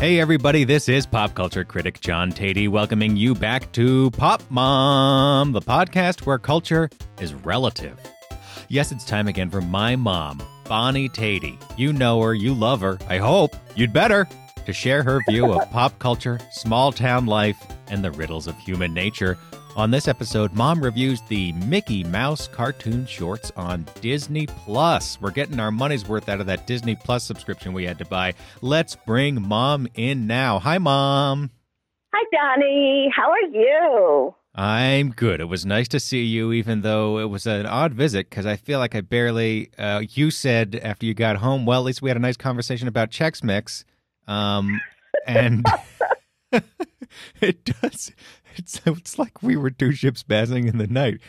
Hey everybody, this is pop culture critic John Tatey welcoming you back to Pop Mom, the podcast where culture is relative. Yes, it's time again for my mom, Bonnie Tatey. You know her, you love her, I hope, you'd better, to share her view of pop culture, small town life, and the riddles of human nature. On this episode, Mom reviews the Mickey Mouse cartoon shorts on Disney+. We're getting our money's worth out of that Disney+ subscription we had to buy. Let's bring Mom in now. Hi, Mom. Hi, Donnie. How are you? I'm good. It was nice to see you, even though it was an odd visit, because I feel like I barely... you said after you got home, well, at least we had a nice conversation about Chex Mix. And... It does. It's like we were two ships passing in the night.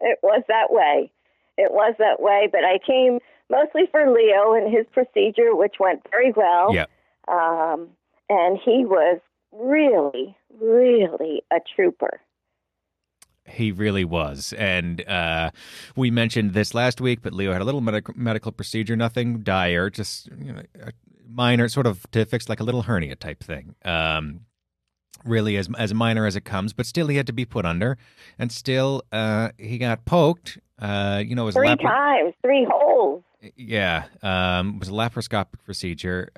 It was that way. But I came mostly for Leo and his procedure, which went very well. Yeah. And he was really, really a trooper. He really was. And we mentioned this last week, but Leo had a little medical procedure, nothing dire, just minor, sort of to fix like a little hernia type thing. Really as minor as it comes, but still he had to be put under, and still he got poked. It was three times, three holes. Yeah, it was a laparoscopic procedure,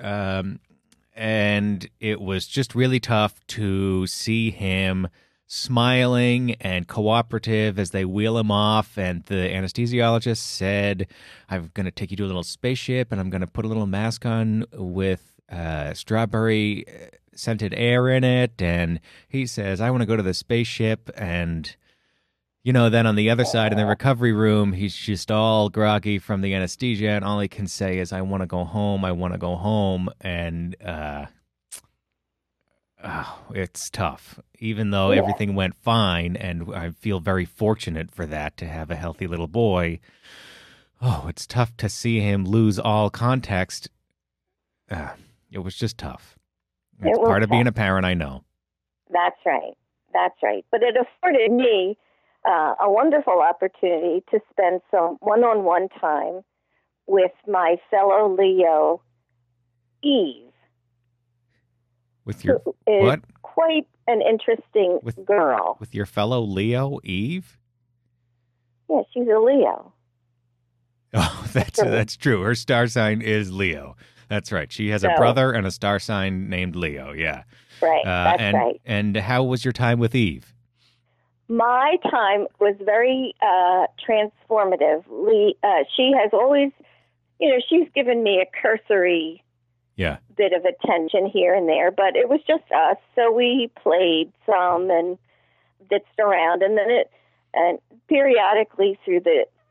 and it was just really tough to see him smiling and cooperative as they wheel him off. And the anesthesiologist said, "I'm going to take you to a little spaceship, and I'm going to put a little mask on with strawberry scented air in it," and he says, "I want to go to the spaceship." And then on the other side in the recovery room, he's just all groggy from the anesthesia, and all he can say is, "I want to go home, I want to go home." And it's tough, even though everything went fine, and I feel very fortunate for that, to have a healthy little boy. It's tough to see him lose all context. It was just tough. It's part of being a parent, I know. That's right. But it afforded me a wonderful opportunity to spend some one-on-one time with my fellow Leo, Eve. With your what? Quite an interesting girl. With your fellow Leo, Eve? Yeah, she's a Leo. Oh, that's true. Her star sign is Leo. That's right. She has a brother and a star sign named Leo. Yeah. Right. That's right. And how was your time with Eve? My time was very transformative. She has always, she's given me a cursory bit of attention here and there, but it was just us. So we played some and ditched around. And then periodically through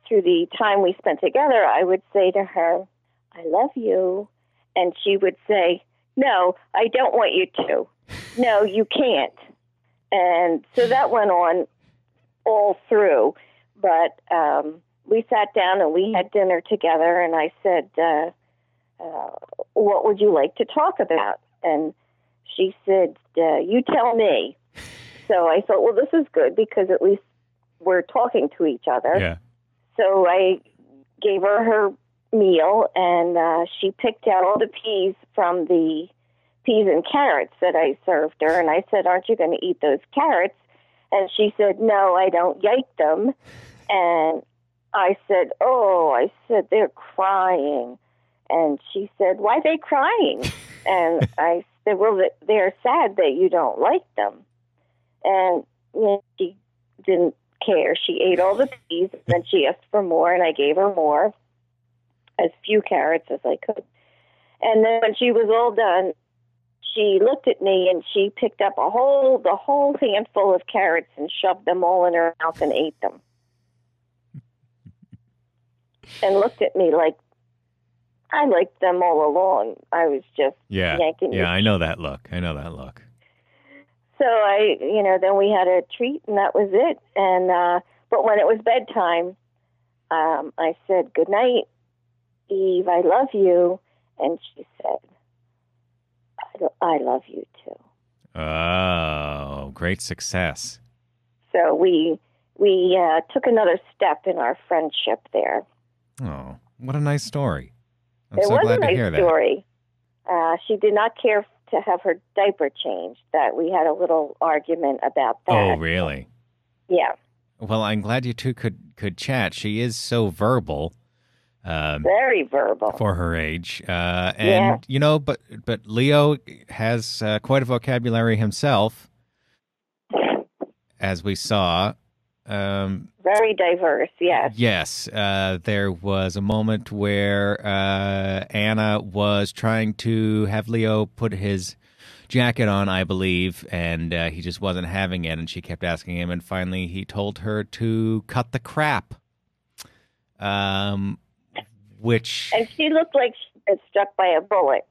the time we spent together, I would say to her, "I love you." And she would say, "No, I don't want you to. No, you can't." And so that went on all through. But we sat down and we had dinner together, and I said, "What would you like to talk about?" And she said, "You tell me." So I thought, well, this is good, because at least we're talking to each other. Yeah. So I gave her her meal, and she picked out all the peas from the peas and carrots that I served her, and I said, "Aren't you going to eat those carrots?" And she said, "No, I don't yike them." And I said, "They're crying." And she said, "Why are they crying?" And I said, "Well, they're sad that you don't like them." And she didn't care. She ate all the peas, and then she asked for more, and I gave her more, as few carrots as I could. And then when she was all done, she looked at me, and she picked up the whole handful of carrots and shoved them all in her mouth and ate them. And looked at me like, I liked them all along. I was just yanking. Yeah, I know that look. So then we had a treat, and that was it. And but when it was bedtime, I said, "Good night, Eve, I love you." And she said, "I love you too." Oh, great success. So we took another step in our friendship there. Oh, what a nice story. I'm so glad to hear that. It was a nice story. She did not care to have her diaper changed, that we had a little argument about that. Oh, really? Yeah. Well, I'm glad you two could chat. She is so verbal. Very verbal. For her age. You know, but Leo has quite a vocabulary himself, as we saw. Very diverse, yes. Yes. There was a moment where Anna was trying to have Leo put his jacket on, I believe, and he just wasn't having it, and she kept asking him, and finally he told her to cut the crap. And she looked like she was struck by a bullet.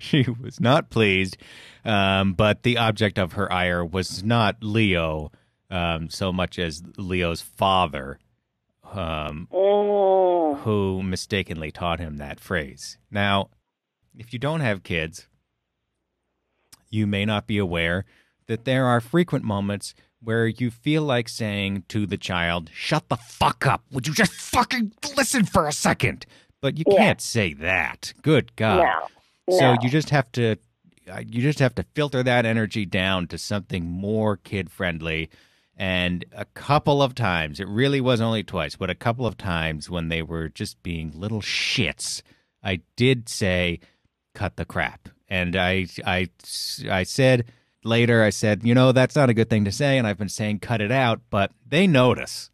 She was not pleased. But the object of her ire was not Leo so much as Leo's father, who mistakenly taught him that phrase. Now, if you don't have kids, you may not be aware that there are frequent moments where you feel like saying to the child, shut the fuck up. Would you just fucking listen for a second? But you can't say that. Good God. No. So you just have to... You just have to filter that energy down to something more kid-friendly. And a couple of times, it really was only twice, but a couple of times when they were just being little shits, I did say, cut the crap. And I said later, you know, that's not a good thing to say, and I've been saying cut it out, but they notice.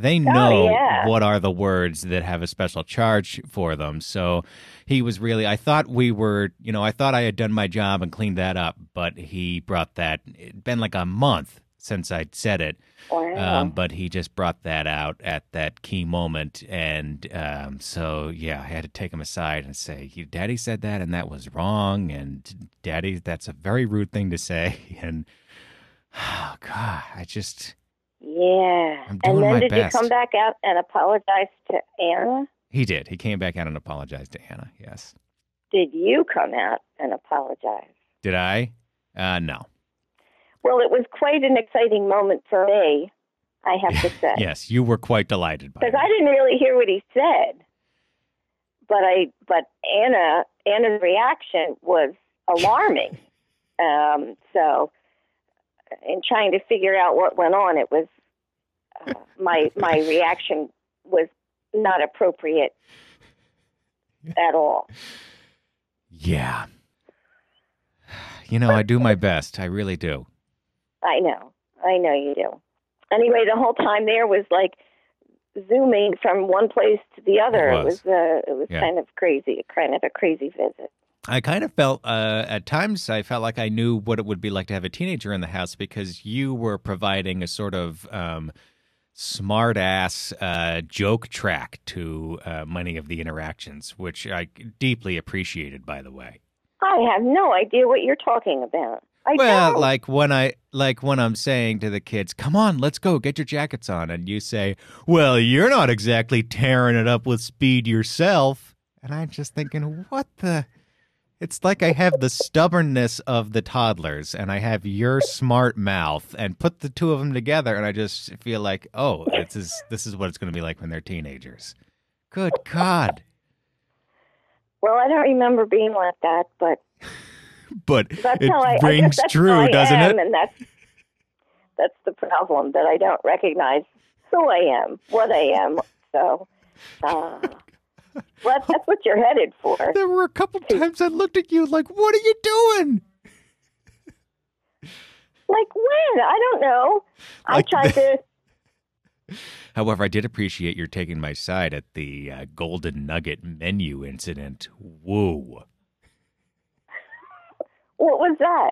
They know what are the words that have a special charge for them. So he was really, I thought I had done my job and cleaned that up, but he brought that, it'd been like a month since I'd said it, but he just brought that out at that key moment. And I had to take him aside and say, Daddy said that and that was wrong. And Daddy, that's a very rude thing to say. And oh God, I'm doing my best. And then did you come back out and apologize to Anna? He did. He came back out and apologized to Anna, yes. Did you come out and apologize? Did I? No. Well, it was quite an exciting moment for me, I have to say. Yes, you were quite delighted by it. Because I didn't really hear what he said. But Anna's reaction was alarming. In trying to figure out what went on, it was my reaction was not appropriate at all. Yeah. You know, I do my best. I really do. I know you do. Anyway, the whole time there was like zooming from one place to the other. It was kind of crazy, kind of a crazy visit. I kind of felt, at times, I felt like I knew what it would be like to have a teenager in the house because you were providing a sort of smart-ass joke track to many of the interactions, which I deeply appreciated, by the way. I have no idea what you're talking about. I don't. Like when I'm saying to the kids, come on, let's go, get your jackets on. And you say, well, you're not exactly tearing it up with speed yourself. And I'm just thinking, what the... It's like I have the stubbornness of the toddlers, and I have your smart mouth, and put the two of them together, and I just feel like, oh, this is what it's going to be like when they're teenagers. Good God. Well, I don't remember being like that, but it rings true, doesn't it? And that's the problem, that I don't recognize who I am, what I am, so... Well, that's what you're headed for. There were a couple times I looked at you like, what are you doing? Like when? I don't know. However, I did appreciate your taking my side at the Golden Nugget menu incident. Whoa. What was that?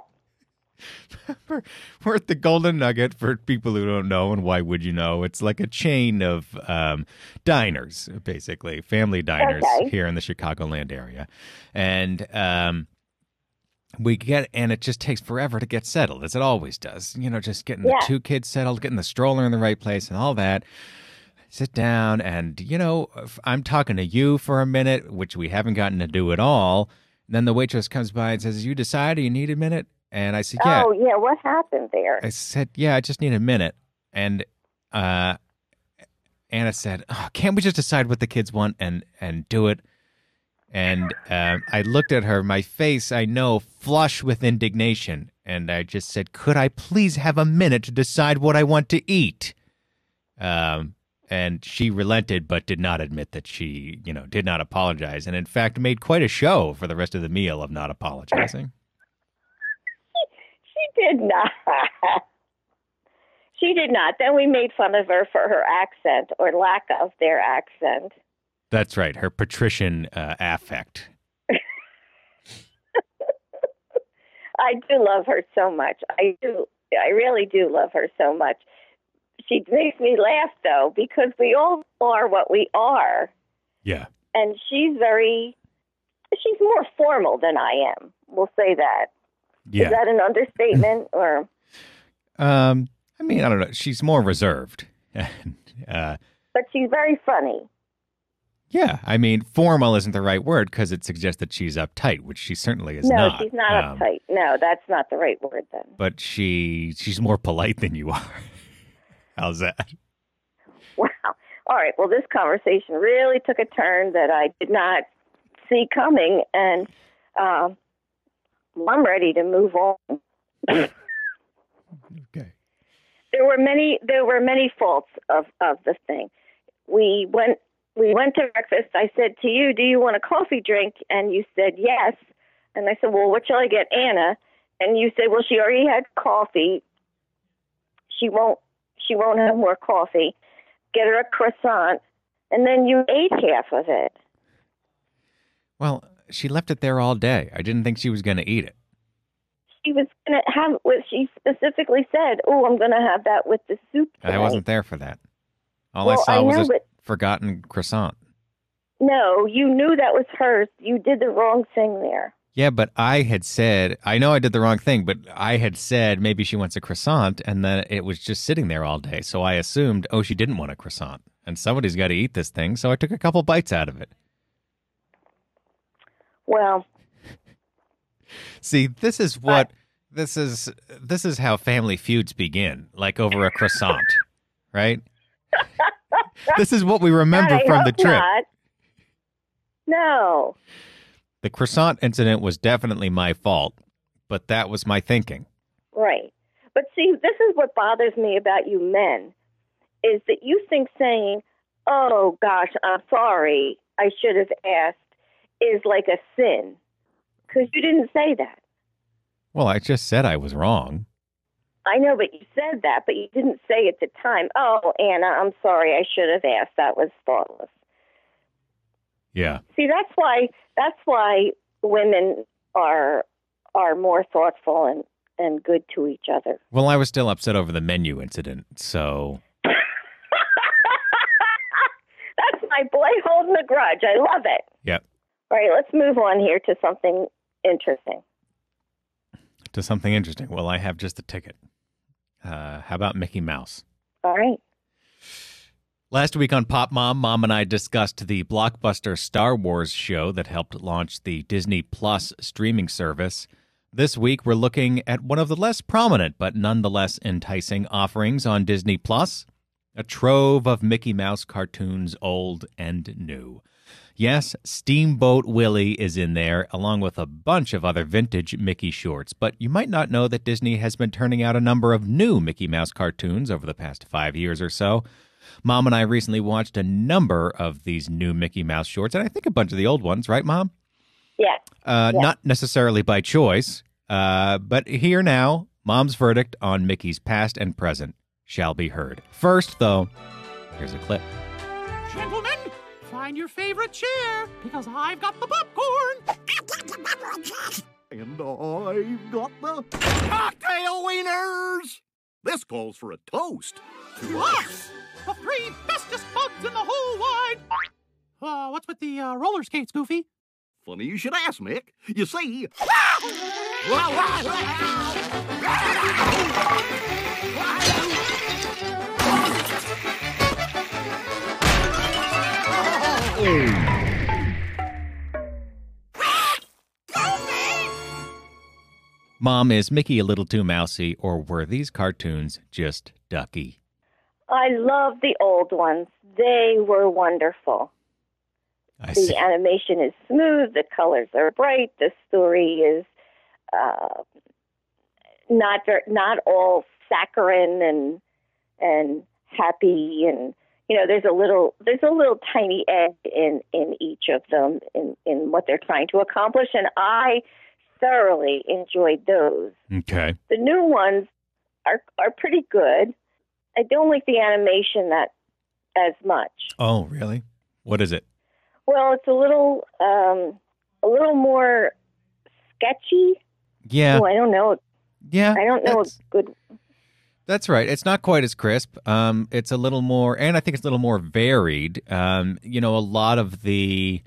We're at the Golden Nugget, for people who don't know, and why would you know? It's like a chain of diners, basically, family diners here in the Chicagoland area. And it just takes forever to get settled, as it always does. You know, just getting the two kids settled, getting the stroller in the right place and all that. Sit down and, you know, I'm talking to you for a minute, which we haven't gotten to do at all. Then the waitress comes by and says, you decide, do you need a minute? And I said, yeah. Oh, yeah, what happened there? I said, yeah, I just need a minute. And Anna said, oh, can't we just decide what the kids want and do it? And I looked at her, my face, I know, flush with indignation. And I just said, could I please have a minute to decide what I want to eat? And she relented, but did not admit that she, you know, did not apologize. And in fact, made quite a show for the rest of the meal of not apologizing. She did not. She did not. Then we made fun of her for her accent or lack of their accent. That's right. Her patrician affect. I do love her so much. I do. I really do love her so much. She makes me laugh, though, because we all are what we are. Yeah. And she's more formal than I am. We'll say that. Yeah. Is that an understatement or? I mean, I don't know. She's more reserved. But she's very funny. Yeah. I mean, formal isn't the right word because it suggests that she's uptight, which she certainly is not. No, she's not uptight. No, that's not the right word then. But she's more polite than you are. How's that? Wow. All right. Well, this conversation really took a turn that I did not see coming, and I'm ready to move on. Okay. There were many faults of the thing. We went to breakfast. I said to you, do you want a coffee drink? And you said, yes. And I said, well, what shall I get, Anna? And you said, well, she already had coffee. She won't have more coffee. Get her a croissant. And then you ate half of it. Well, she left it there all day. I didn't think she was going to eat it. She was going to have what she specifically said. Oh, I'm going to have that with the soup tonight. I wasn't there for that. All well, I saw I was know, a forgotten croissant. No, you knew that was hers. You did the wrong thing there. Yeah, but I had said, I know I did the wrong thing, but I had said maybe she wants a croissant, and then it was just sitting there all day. So I assumed, oh, she didn't want a croissant, and somebody's got to eat this thing. So I took a couple bites out of it. Well, see, this is how family feuds begin, like over a croissant, right? This is what we remember from the trip. Not. No. The croissant incident was definitely my fault, but that was my thinking. Right. But see, this is what bothers me about you men, is that you think saying, oh, gosh, I'm sorry, I should have asked, is like a sin, because you didn't say that. Well, I just said I was wrong. I know, but you said that, but you didn't say at the time, oh, Anna, I'm sorry, I should have asked. That was thoughtless. Yeah. See, that's why women are more thoughtful and good to each other. Well, I was still upset over the menu incident, so. That's my boy holding the grudge. I love it. Yep. All right, let's move on here to something interesting. To something interesting. Well, I have just the ticket. How about Mickey Mouse? All right. Last week on Pop Mom, Mom and I discussed the blockbuster Star Wars show that helped launch the Disney+ streaming service. This week, we're looking at one of the less prominent but nonetheless enticing offerings on Disney+, a trove of Mickey Mouse cartoons old and new. Yes, Steamboat Willie is in there, along with a bunch of other vintage Mickey shorts, but you might not know that Disney has been turning out a number of new Mickey Mouse cartoons over the past 5 years or so. Mom and I recently watched a number of these new Mickey Mouse shorts, and I think a bunch of the old ones, right, Mom? Yeah. Yeah. Not necessarily by choice, but here now, Mom's verdict on Mickey's past and present shall be heard. First, though, here's a clip. Gentlemen! Find your favorite chair, because I've got the popcorn. I've got the popcorn chips. And I've got the cocktail wieners. This calls for a toast. To us, the three bestest bugs in the whole wide. What's with the roller skates, Goofy? Funny you should ask, Mick. You see... Mom, is Mickey a little too mousy, or were these cartoons just ducky? I love the old ones. They were wonderful. I see. The animation is smooth, the colors are bright, the story is not all saccharine and happy, and you know, there's a little tiny edge in each of them in what they're trying to accomplish, and I thoroughly enjoyed those. Okay. The new ones are pretty good. I don't like the animation that as much. Oh, really? What is it? Well, it's a little more sketchy. Yeah. Oh, I don't know. Yeah. I don't know a good. That's right. It's not quite as crisp. It's a little more, and I think it's a little more varied. A lot of the.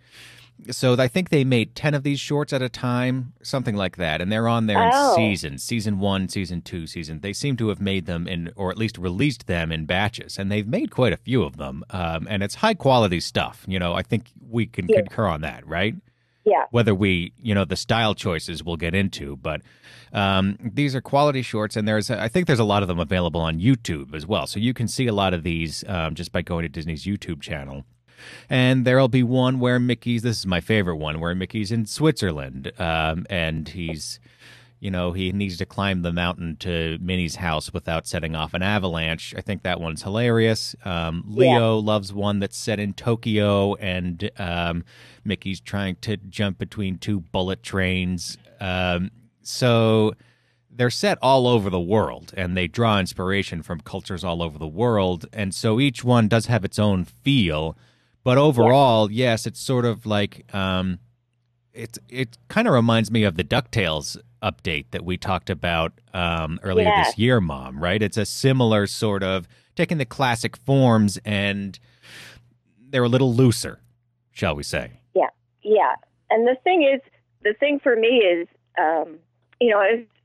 So I think they made 10 of these shorts at a time, something like that, and they're on there in seasons. Season 1, Season 2, They seem to have made them in, or at least released them in batches, and they've made quite a few of them, and it's high-quality stuff. You know, I think we can concur on that, right? Yeah. Whether we, the style choices we'll get into, but these are quality shorts, and I think there's a lot of them available on YouTube as well, so you can see a lot of these just by going to Disney's YouTube channel. And there'll be one where Mickey's, this is my favorite one, where Mickey's in Switzerland, and he's, he needs to climb the mountain to Minnie's house without setting off an avalanche. I think that one's hilarious. Leo loves one that's set in Tokyo, and Mickey's trying to jump between two bullet trains. So they're set all over the world, and they draw inspiration from cultures all over the world. And so each one does have its own feel. But overall, yes, it's sort of like it kind of reminds me of the DuckTales update that we talked about earlier this year, Mom, right? It's a similar sort of taking the classic forms, and they're a little looser, shall we say. Yeah, yeah. And the thing for me is, I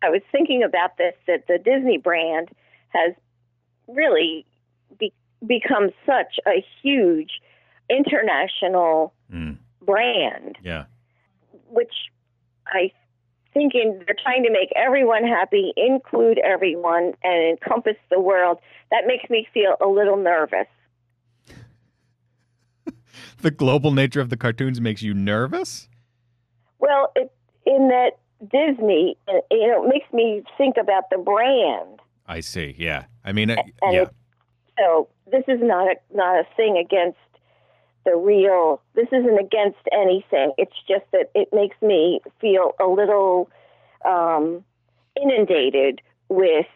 was thinking about this, that the Disney brand has really become such a huge international brand, which I think they're trying to make everyone happy, include everyone, and encompass the world. That makes me feel a little nervous. The global nature of the cartoons makes you nervous? Well, in that Disney, it makes me think about the brand. I see, yeah. I mean, so this is not a thing against the real, this isn't against anything. It's just that it makes me feel a little inundated with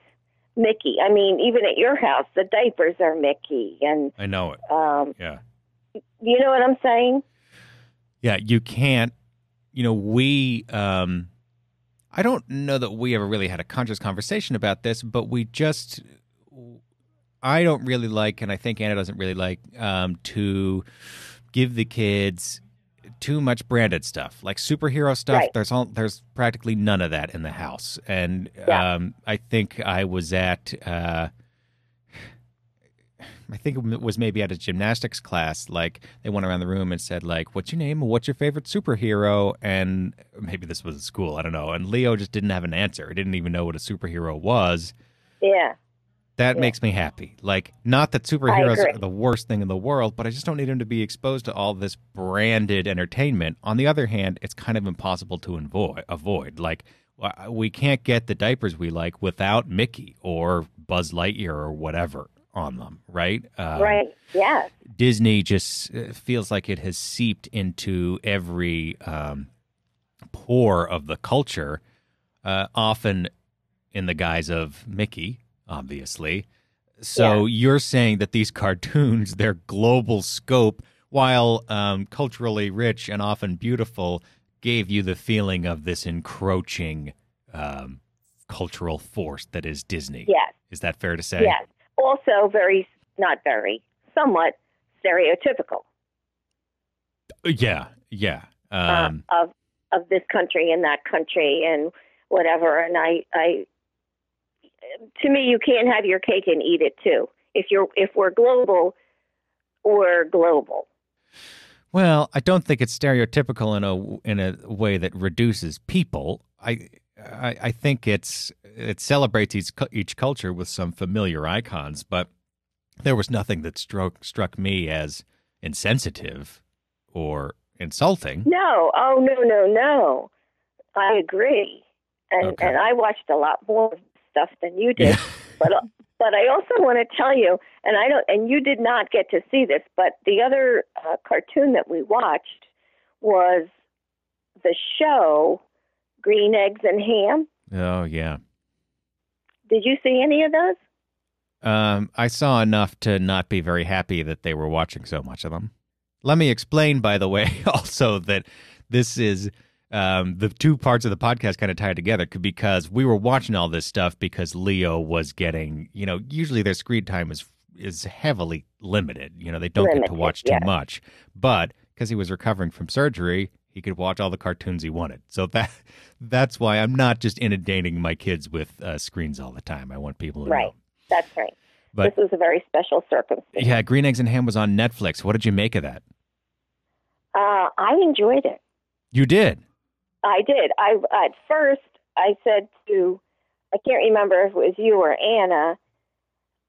Mickey. I mean, even at your house, the diapers are Mickey. And I know it. You know what I'm saying? Yeah, you can't. We, I don't know that we ever really had a conscious conversation about this, but we just, I don't really like, and I think Anna doesn't really like, to give the kids too much branded stuff, like superhero stuff. Right. There's practically none of that in the house, and I think I was at, I think it was maybe at a gymnastics class. Like they went around the room and said, like, "What's your name? What's your favorite superhero?" And maybe this was a school, I don't know. And Leo just didn't have an answer. He didn't even know what a superhero was. Yeah. That makes me happy. Like, not that superheroes are the worst thing in the world, but I just don't need them to be exposed to all this branded entertainment. On the other hand, it's kind of impossible to avoid. Like, we can't get the diapers we like without Mickey or Buzz Lightyear or whatever on them, right? Right, yeah. Disney just feels like it has seeped into every pore of the culture, often in the guise of Mickey, obviously. So you're saying that these cartoons, their global scope, while culturally rich and often beautiful, gave you the feeling of this encroaching cultural force that is Disney. Yes. Is that fair to say? Yes. Also somewhat stereotypical. Yeah, yeah. Of this country and that country and whatever. And I to me, you can't have your cake and eat it too. If we're global, we're global. Well, I don't think it's stereotypical in a way that reduces people. I think it celebrates each culture with some familiar icons, but there was nothing that struck me as insensitive or insulting. No. Oh, no, no, no. I agree. And I watched a lot more stuff than you did. But I also want to tell you, and you did not get to see this, but the other cartoon that we watched was the show Green Eggs and Ham. Oh, yeah. Did you see any of those? I saw enough to not be very happy that they were watching so much of them. Let me explain, by the way, also that this is the two parts of the podcast kind of tied together because we were watching all this stuff because Leo was getting, usually their screen time is heavily limited. They don't get to watch too much. But because he was recovering from surgery, he could watch all the cartoons he wanted. So that's why I'm not just inundating my kids with screens all the time. I want people to know. That's right. But this was a very special circumstance. Yeah, Green Eggs and Ham was on Netflix. What did you make of that? I enjoyed it. You did? I did. At first, I said to, I can't remember if it was you or Anna,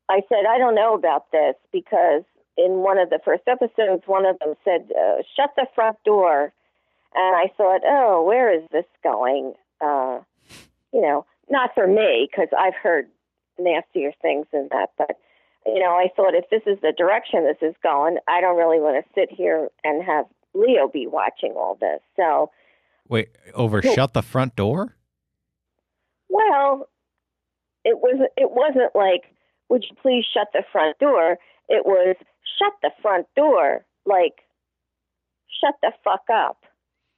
I said, I don't know about this, because in one of the first episodes, one of them said, shut the front door. And I thought, oh, where is this going? Not for me, because I've heard nastier things than that. But, I thought if this is the direction this is going, I don't really want to sit here and have Leo be watching all this. So. Wait, shut the front door? Well, it wasn't like, would you please shut the front door? It was shut the front door, like, shut the fuck up.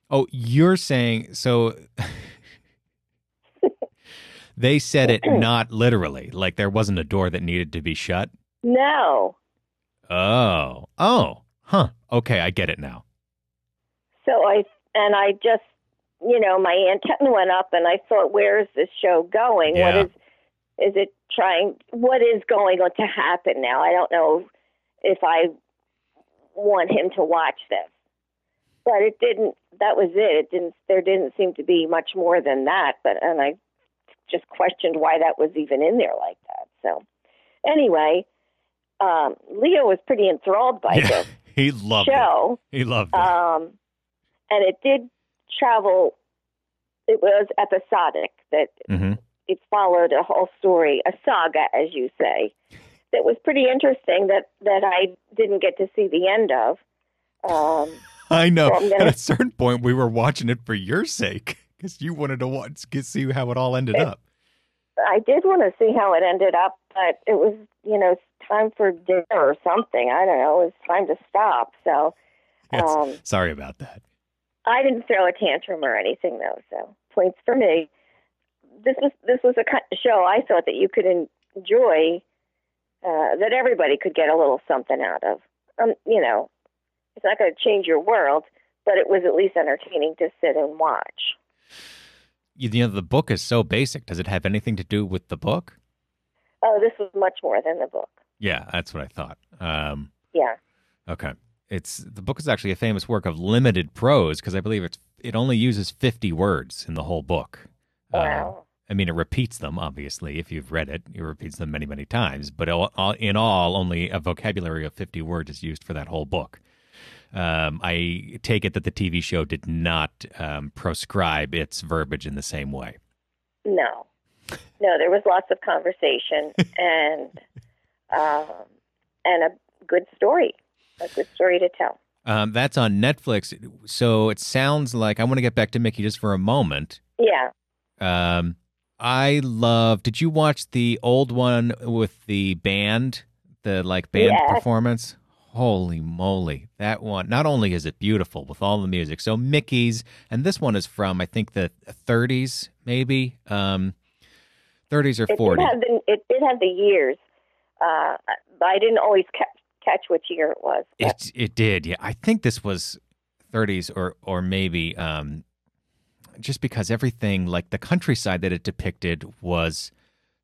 Oh, you're saying, so they said it not literally, like there wasn't a door that needed to be shut? No. Oh, huh. Okay, I get it now. So I just, my antenna went up and I thought, where is this show going? Yeah. What is going to happen now? I don't know if I want him to watch this. But it didn't, that was it. There didn't seem to be much more than that. And I just questioned why that was even in there like that. So anyway, Leo was pretty enthralled by this. He loved show. It. He loved it. And it did travel. It was episodic. That it followed a whole story, a saga, as you say. That was pretty interesting that I didn't get to see the end of. I know. So at a certain point, we were watching it for your sake because you wanted to see how it all ended up. I did want to see how it ended up, but it was, time for dinner or something. I don't know. It was time to stop. So, yes. Sorry about that. I didn't throw a tantrum or anything, though. So, points for me. This was a kind of show I thought that you could enjoy, that everybody could get a little something out of. It's not going to change your world, but it was at least entertaining to sit and watch. The book is so basic. Does it have anything to do with the book? Oh, this was much more than the book. Yeah, that's what I thought. Yeah. Okay. The book is actually a famous work of limited prose because I believe it only uses 50 words in the whole book. Wow. It repeats them, obviously. If you've read it, it repeats them many, many times. But only a vocabulary of 50 words is used for that whole book. I take it that the TV show did not proscribe its verbiage in the same way. No. No, there was lots of conversation and a good story to tell. That's on Netflix. So it sounds like, I want to get back to Mickey just for a moment. Yeah. Did you watch the old one with the band, the performance? Holy moly, that one, not only is it beautiful with all the music, so Mickey's, and this one is from, I think, the 30s, maybe, 30s or 40s. It did have the years, but I didn't always catch which year it was. It did, yeah. I think this was 30s or maybe, just because everything, like the countryside that it depicted was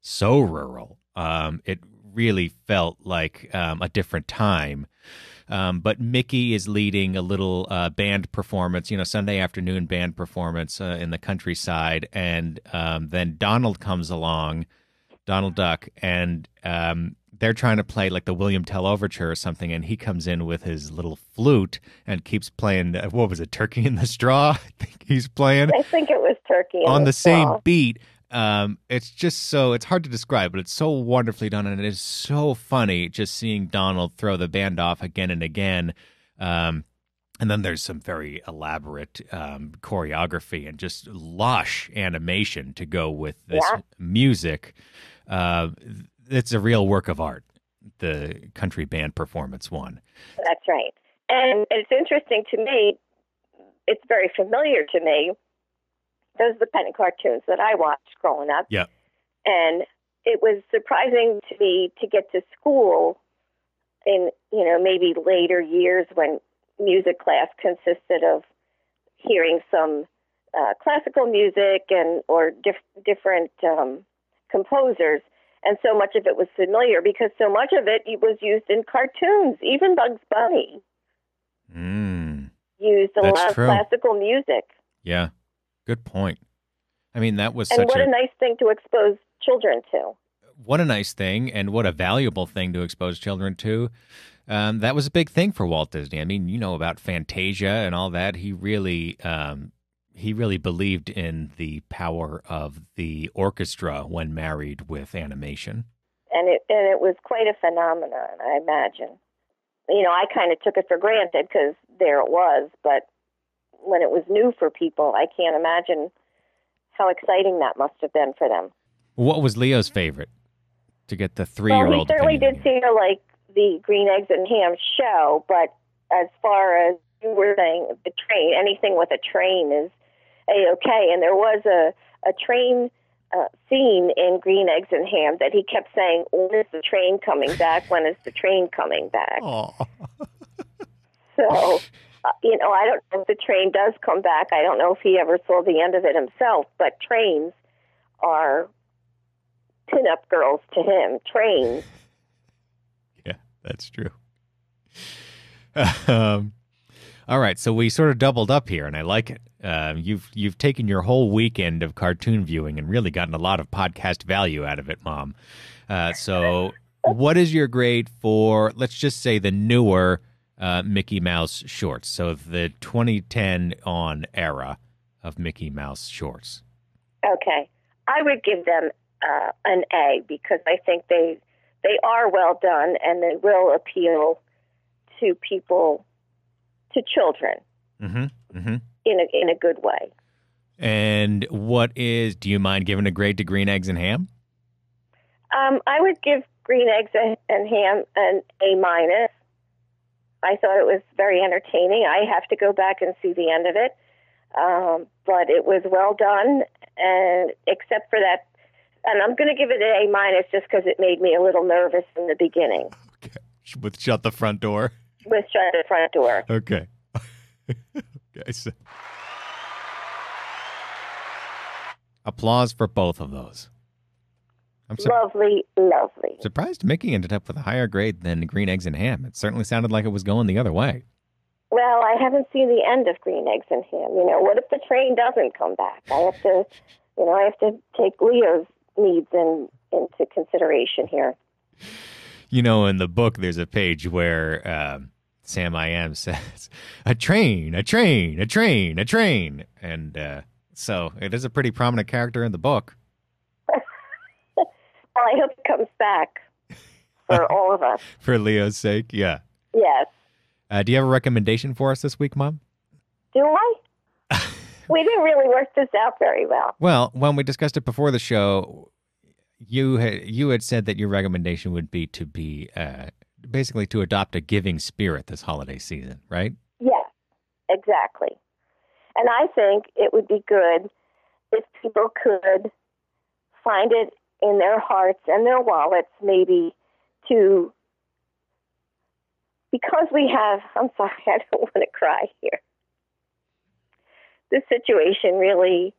so rural. It really felt like a different time. But Mickey is leading a little band performance, Sunday afternoon band performance in the countryside. And then Donald comes along, Donald Duck, and they're trying to play like the William Tell Overture or something, and he comes in with his little flute and keeps playing, what was it, Turkey in the Straw? I think he's playing. I think it was Turkey in the Straw. On the same beat. It's just so, it's hard to describe, but it's so wonderfully done, and it is so funny just seeing Donald throw the band off again and again. And then there's some very elaborate choreography and just lush animation to go with this music. It's a real work of art, the country band performance one. That's right. And it's interesting to me, it's very familiar to me. Those are the kind of cartoons that I watched growing up. Yeah. And it was surprising to me to get to school in, you know, maybe later years when music class consisted of hearing some classical music and or different composers. And so much of it was familiar because so much of it was used in cartoons. Even Bugs Bunny used a lot of classical music. Yeah. Good point. I mean, that was such a... And what a nice thing to expose children to. What a nice thing, and what a valuable thing to expose children to. That was a big thing for Walt Disney. I mean, you know about Fantasia and all that. He really believed in the power of the orchestra when married with animation. And it was quite a phenomenon, I imagine. You know, I kind of took it for granted because there it was, but when it was new for people, I can't imagine how exciting that must have been for them. What was Leo's favorite to get the 3-year-old? Well, he certainly did see her like the Green Eggs and Ham show, but as far as you were saying, the train, anything with a train is a-okay. And there was a train scene in Green Eggs and Ham that he kept saying, when is the train coming back? When is the train coming back? So... you know, I don't know if the train does come back. I don't know if he ever saw the end of it himself, but trains are pin-up girls to him. Trains. Yeah, that's true. All right, so we sort of doubled up here, and I like it. You've taken your whole weekend of cartoon viewing and really gotten a lot of podcast value out of it, Mom. So what is your grade for, let's just say, the newer Mickey Mouse shorts, so the 2010 on era of Mickey Mouse shorts? Okay. I would give them an A because I think they are well done and they will appeal to people, to children in a good way. And what is, do you mind giving a grade to Green Eggs and Ham? I would give Green Eggs and Ham an A-. I thought it was very entertaining. I have to go back and see the end of it. But it was well done, and except for that. And I'm going to give it an A- just because it made me a little nervous in the beginning. Okay. With Shut the Front Door? With Shut the Front Door. Okay. Okay, so. Applause for both of those. Lovely, lovely. Surprised Mickey ended up with a higher grade than Green Eggs and Ham. It certainly sounded like it was going the other way. Well, I haven't seen the end of Green Eggs and Ham. You know, what if the train doesn't come back? I have to take Leo's needs into consideration here. You know, in the book, there's a page where Sam I Am says, "A train, a train, a train, a train," and so it is a pretty prominent character in the book. Well, I hope it comes back for all of us. For Leo's sake, yeah. Yes. Do you have a recommendation for us this week, Mom? Do I? We didn't really work this out very well. Well, when we discussed it before the show, you had said that your recommendation would be to be basically to adopt a giving spirit this holiday season, right? Yes, exactly. And I think it would be good if people could find it in their hearts and their wallets, maybe, to, because we have, I'm sorry, I don't want to cry here. This situation really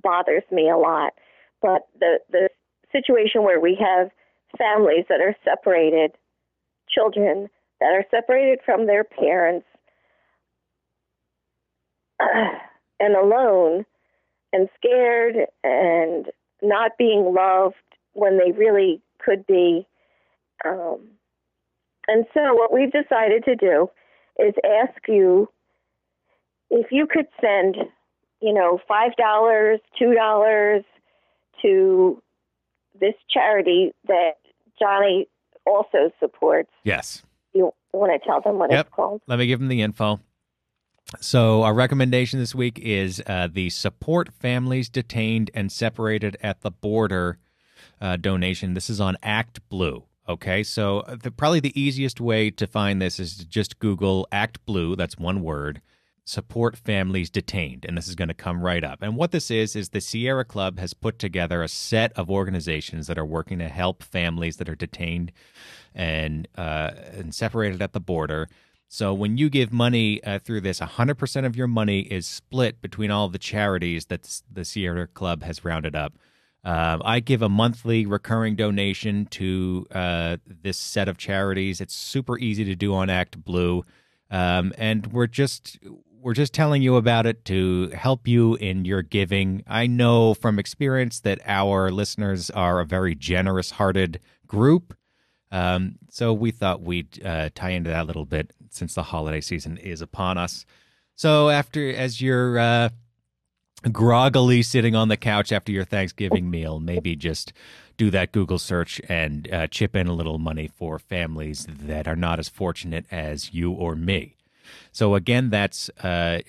bothers me a lot, but the situation where we have families that are separated, children that are separated from their parents and alone and scared and not being loved when they really could be. And so what we've decided to do is ask you if you could send, $5, $2 to this charity that Johnny also supports. Yes. You want to tell them what it's called? Let me give them the info. So our recommendation this week is the Support Families Detained and Separated at the Border donation. This is on Act Blue. Okay, so probably the easiest way to find this is to just Google Act Blue, that's one word, Support Families Detained, and this is going to come right up. And what this is the Sierra Club has put together a set of organizations that are working to help families that are detained and separated at the border. So when you give money through this, 100% of your money is split between all the charities that the Sierra Club has rounded up. I give a monthly recurring donation to this set of charities. It's super easy to do on Act Blue, and we're just telling you about it to help you in your giving. I know from experience that our listeners are a very generous-hearted group, so we thought we'd tie into that a little bit since the holiday season is upon us. So as you're groggily sitting on the couch after your Thanksgiving meal, maybe just do that Google search and chip in a little money for families that are not as fortunate as you or me. So again, that's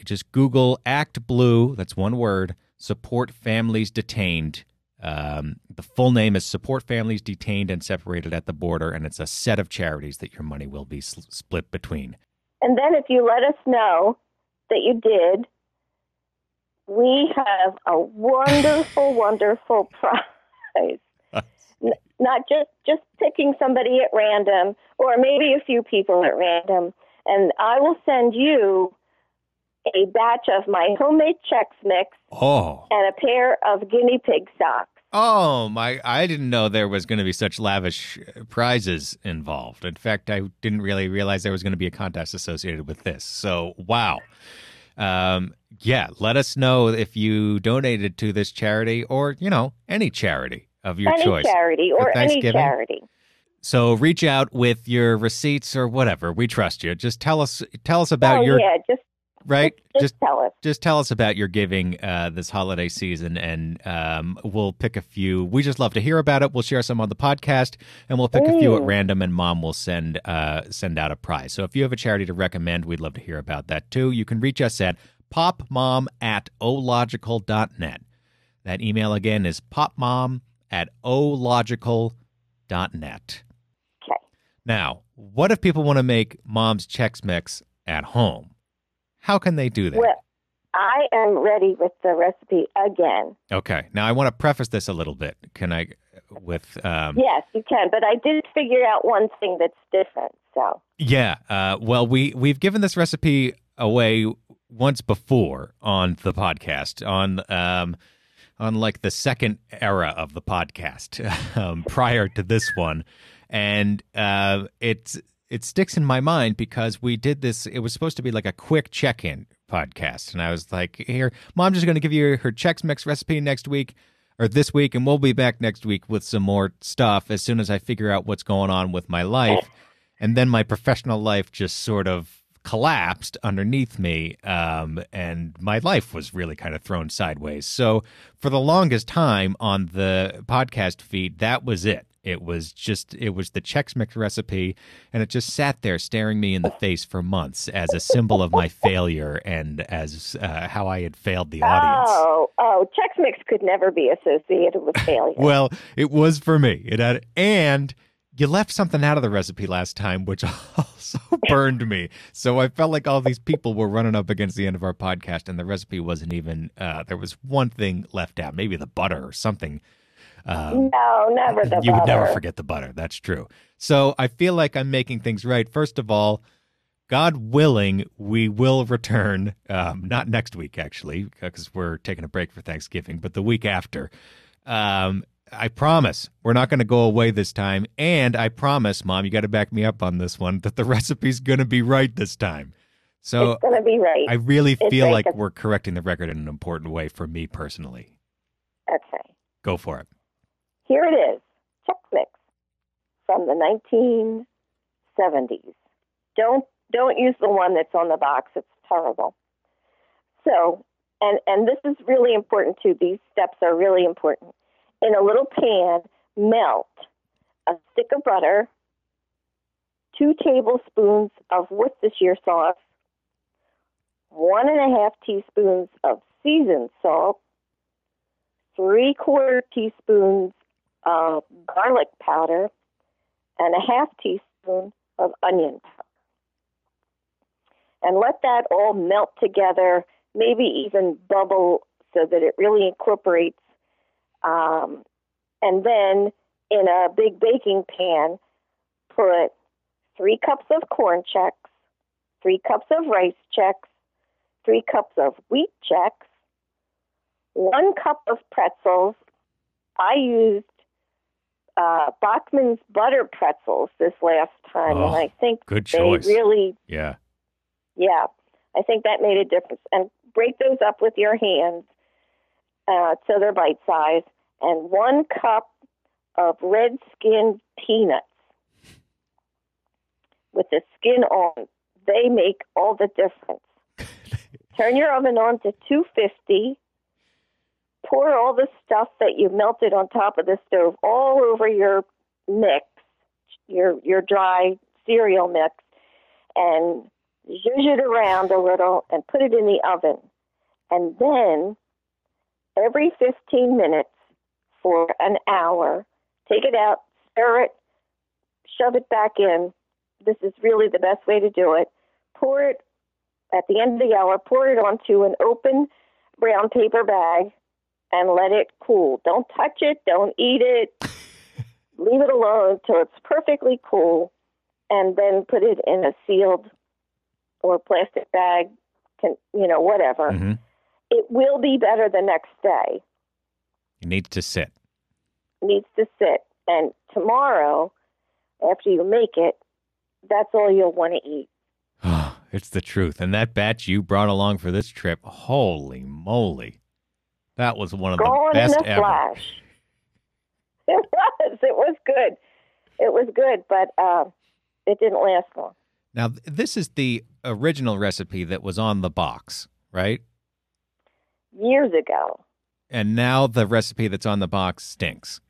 just Google Act Blue, that's one word, Support Families Detained. The full name is Support Families Detained and Separated at the Border, and it's a set of charities that your money will be split between. And then if you let us know that you did, we have a wonderful, wonderful prize. Not just picking somebody at random, or maybe a few people at random. And I will send you a batch of my homemade Chex Mix and a pair of guinea pig socks. Oh, my. I didn't know there was going to be such lavish prizes involved. In fact, I didn't really realize there was going to be a contest associated with this. So, wow. Yeah, let us know if you donated to this charity or, any charity of your choice. Any charity or any charity. So reach out with your receipts or whatever. We trust you. Just tell us about your... Yeah, just tell us. Just tell us about your giving this holiday season, and we'll pick a few. We just love to hear about it. We'll share some on the podcast, and we'll pick a few at random, and Mom will send out a prize. So if you have a charity to recommend, we'd love to hear about that too. You can reach us at popmom@ological.net. That email again is popmom@ological.net. Okay. Now, what if people want to make Mom's Chex Mix at home? How can they do that? Well, I am ready with the recipe again. Okay. Now, I want to preface this a little bit. Can I, Yes, you can. But I did figure out one thing that's different, so. Yeah. Well, we've given this recipe away once before on the podcast, on like the second era of the podcast, prior to this one. And it sticks in my mind because we did this. It was supposed to be like a quick check-in podcast. And I was like, here, Mom's just going to give you her Chex Mix recipe this week. And we'll be back next week with some more stuff as soon as I figure out what's going on with my life. And then my professional life just sort of collapsed underneath me. And my life was really kind of thrown sideways. So for the longest time on the podcast feed, that was it. It was the Chex Mix recipe, and it just sat there staring me in the face for months as a symbol of my failure and as how I had failed the audience. Oh, Chex Mix could never be associated with failure. Well, it was for me. And you left something out of the recipe last time, which also burned me. So I felt like all these people were running up against the end of our podcast, and the recipe wasn't even, there was one thing left out, maybe the butter or something. No, never the butter. You would never forget the butter. That's true. So I feel like I'm making things right. First of all, God willing, we will return, not next week, actually, because we're taking a break for Thanksgiving, but the week after. I promise we're not going to go away this time. And I promise, Mom, you got to back me up on this one, that the recipe's going to be right this time. So it's going to be right. I really feel like we're correcting the record in an important way for me personally. Okay. Go for it. Here it is, Chex Mix. from the 1970s. Don't use the one that's on the box. It's terrible. So, and this is really important too. These steps are really important. In a little pan, melt a stick of butter, 2 tablespoons of Worcestershire sauce, 1.5 teaspoons of seasoned salt, 3/4 teaspoons of garlic powder, and 1/2 teaspoon of onion powder. And let that all melt together, maybe even bubble so that it really incorporates. And then in a big baking pan, put 3 cups of corn checks, 3 cups of rice checks, 3 cups of wheat checks, 1 cup of pretzels. I used Bachman's butter pretzels this last time, and I think good choice. They really, yeah, I think that made a difference. And break those up with your hands so they're bite sized, and 1 cup of red skinned peanuts with the skin on. They make all the difference. Turn your oven on to 250. Pour all the stuff that you melted on top of the stove all over your mix, your dry cereal mix, and zhuzh it around a little and put it in the oven. And then every 15 minutes for an hour, take it out, stir it, shove it back in. This is really the best way to do it. Pour it at the end of the hour, pour it onto an open brown paper bag and let it cool. Don't touch it. Don't eat it. Leave it alone till it's perfectly cool, and then put it in a sealed or plastic bag, whatever. Mm-hmm. It will be better the next day. It needs to sit. And tomorrow, after you make it, that's all you'll want to eat. It's the truth. And that batch you brought along for this trip, holy moly. That was one of the best ever. Flash. It was. It was good. It was good, but it didn't last long. Now, this is the original recipe that was on the box, right? Years ago. And now the recipe that's on the box stinks.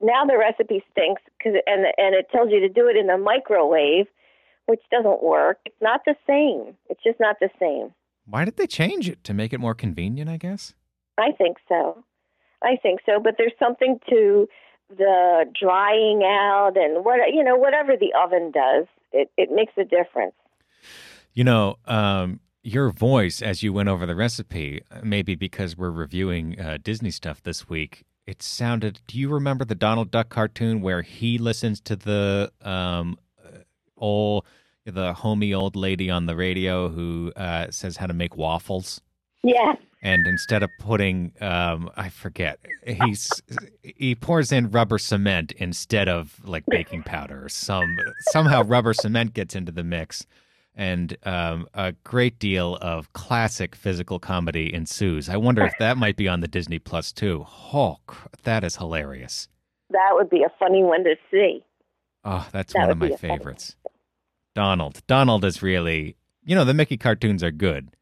Now the recipe stinks, and it tells you to do it in the microwave, which doesn't work. It's not the same. It's just not the same. Why did they change it? To make it more convenient, I guess? I think so. But there's something to the drying out and whatever the oven does, it makes a difference. Your voice as you went over the recipe, maybe because we're reviewing Disney stuff this week, it sounded, do you remember the Donald Duck cartoon where he listens to the homey old lady on the radio who says how to make waffles? Yeah. And instead of putting, I forget, he pours in rubber cement instead of like baking powder. Or somehow rubber cement gets into the mix, and a great deal of classic physical comedy ensues. I wonder if that might be on the Disney+ too. Oh, that is hilarious. That would be a funny one to see. Oh, that one of my favorites. Donald is really, the Mickey cartoons are good,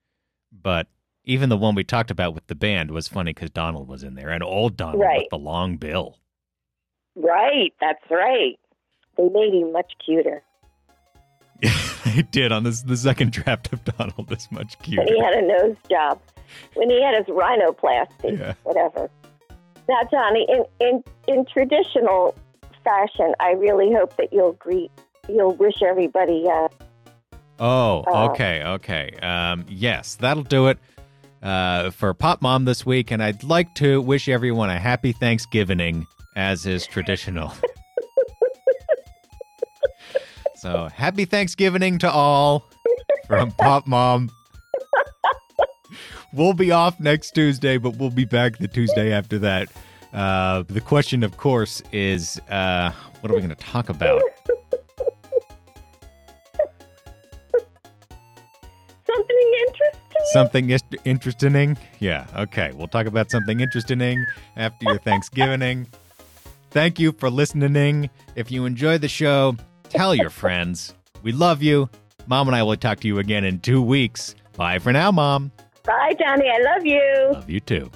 but even the one we talked about with the band was funny because Donald was in there, and old Donald with the long bill. Right, that's right. They made him much cuter. Yeah, they did. On the second draft of Donald, it's much cuter. When he had a nose job, when he had his rhinoplasty, whatever. Now, Johnny, in traditional fashion, I really hope that you'll wish everybody. Okay. Yes, that'll do it for Pop Mom this week, and I'd like to wish everyone a happy Thanksgiving, as is traditional. So, happy Thanksgiving to all from Pop Mom. We'll be off next Tuesday, but we'll be back the Tuesday after that. The question, of course, is what are we going to talk about? Something interesting? Yeah, okay. We'll talk about something interesting after your Thanksgiving. Thank you for listening. If you enjoyed the show, tell your friends. We love you. Mom and I will talk to you again in 2 weeks. Bye for now, Mom. Bye, Johnny. I love you. Love you too.